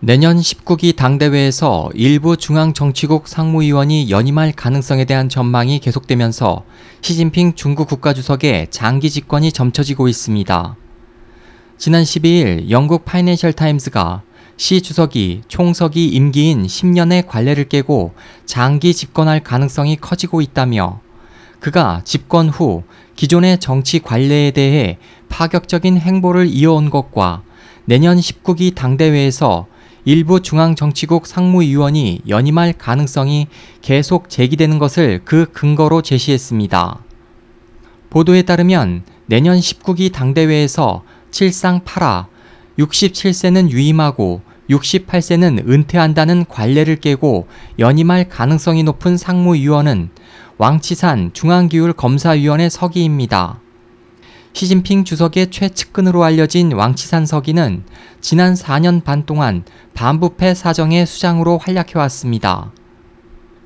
내년 19기 당대회에서 일부 중앙정치국 상무위원이 연임할 가능성에 대한 전망이 계속되면서 시진핑 중국 국가주석의 장기 집권이 점쳐지고 있습니다. 지난 12일 영국 파이낸셜 타임스가 시 주석이 총서기 임기인 10년의 관례를 깨고 장기 집권할 가능성이 커지고 있다며 그가 집권 후 기존의 정치 관례에 대해 파격적인 행보를 이어온 것과 내년 19기 당대회에서 일부 중앙정치국 상무위원이 연임할 가능성이 계속 제기되는 것을 그 근거로 제시했습니다. 보도에 따르면 내년 19기 당대회에서 7상 8하 67세는 위임하고 68세는 은퇴한다는 관례를 깨고 연임할 가능성이 높은 상무위원은 왕치산 중앙기율검사위원회 서기입니다. 시진핑 주석의 최측근으로 알려진 왕치산 서기는 지난 4년 반 동안 반부패 사정의 수장으로 활약해왔습니다.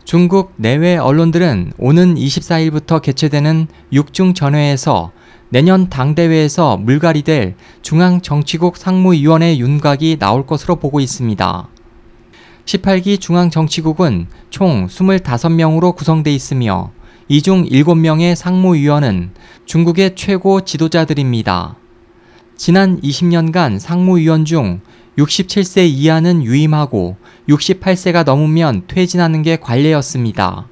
중국 내외 언론들은 오는 24일부터 개최되는 6중 전회에서 내년 당대회에서 물갈이될 중앙정치국 상무위원회 윤곽이 나올 것으로 보고 있습니다. 18기 중앙정치국은 총 25명으로 구성돼 있으며 이 중 7명의 상무위원은 중국의 최고 지도자들입니다. 지난 20년간 상무위원 중 67세 이하는 유임하고 68세가 넘으면 퇴진하는 게 관례였습니다.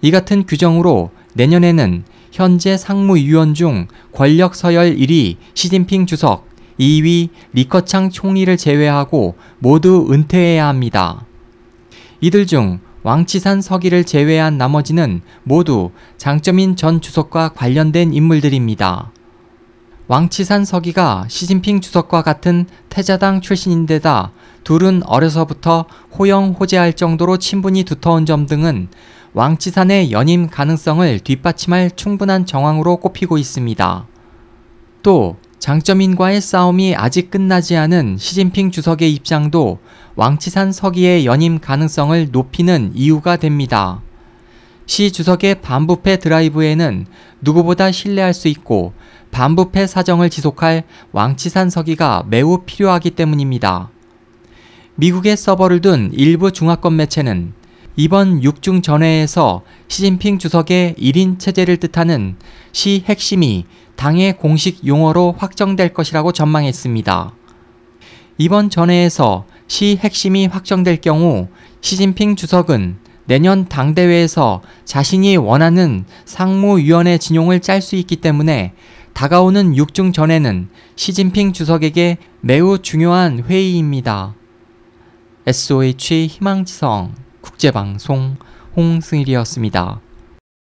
이 같은 규정으로 내년에는 현재 상무위원 중 권력 서열 1위 시진핑 주석, 2위 리커창 총리를 제외하고 모두 은퇴해야 합니다. 이들 중 왕치산 서기를 제외한 나머지는 모두 장쩌민 전 주석과 관련된 인물들입니다. 왕치산 서기가 시진핑 주석과 같은 태자당 출신인데다 둘은 어려서부터 호영호재할 정도로 친분이 두터운 점 등은 왕치산의 연임 가능성을 뒷받침할 충분한 정황으로 꼽히고 있습니다. 또 장쩌민과의 싸움이 아직 끝나지 않은 시진핑 주석의 입장도 왕치산 서기의 연임 가능성을 높이는 이유가 됩니다. 시 주석의 반부패 드라이브에는 누구보다 신뢰할 수 있고 반부패 사정을 지속할 왕치산 서기가 매우 필요하기 때문입니다. 미국의 서버를 둔 일부 중화권 매체는 이번 6중 전회에서 시진핑 주석의 1인 체제를 뜻하는 시 핵심이 당의 공식 용어로 확정될 것이라고 전망했습니다. 이번 전회에서 시 핵심이 확정될 경우 시진핑 주석은 내년 당대회에서 자신이 원하는 상무위원회 진용을 짤 수 있기 때문에 다가오는 6중 전에는 시진핑 주석에게 매우 중요한 회의입니다. SOH 희망지성 국제방송 홍승일이었습니다.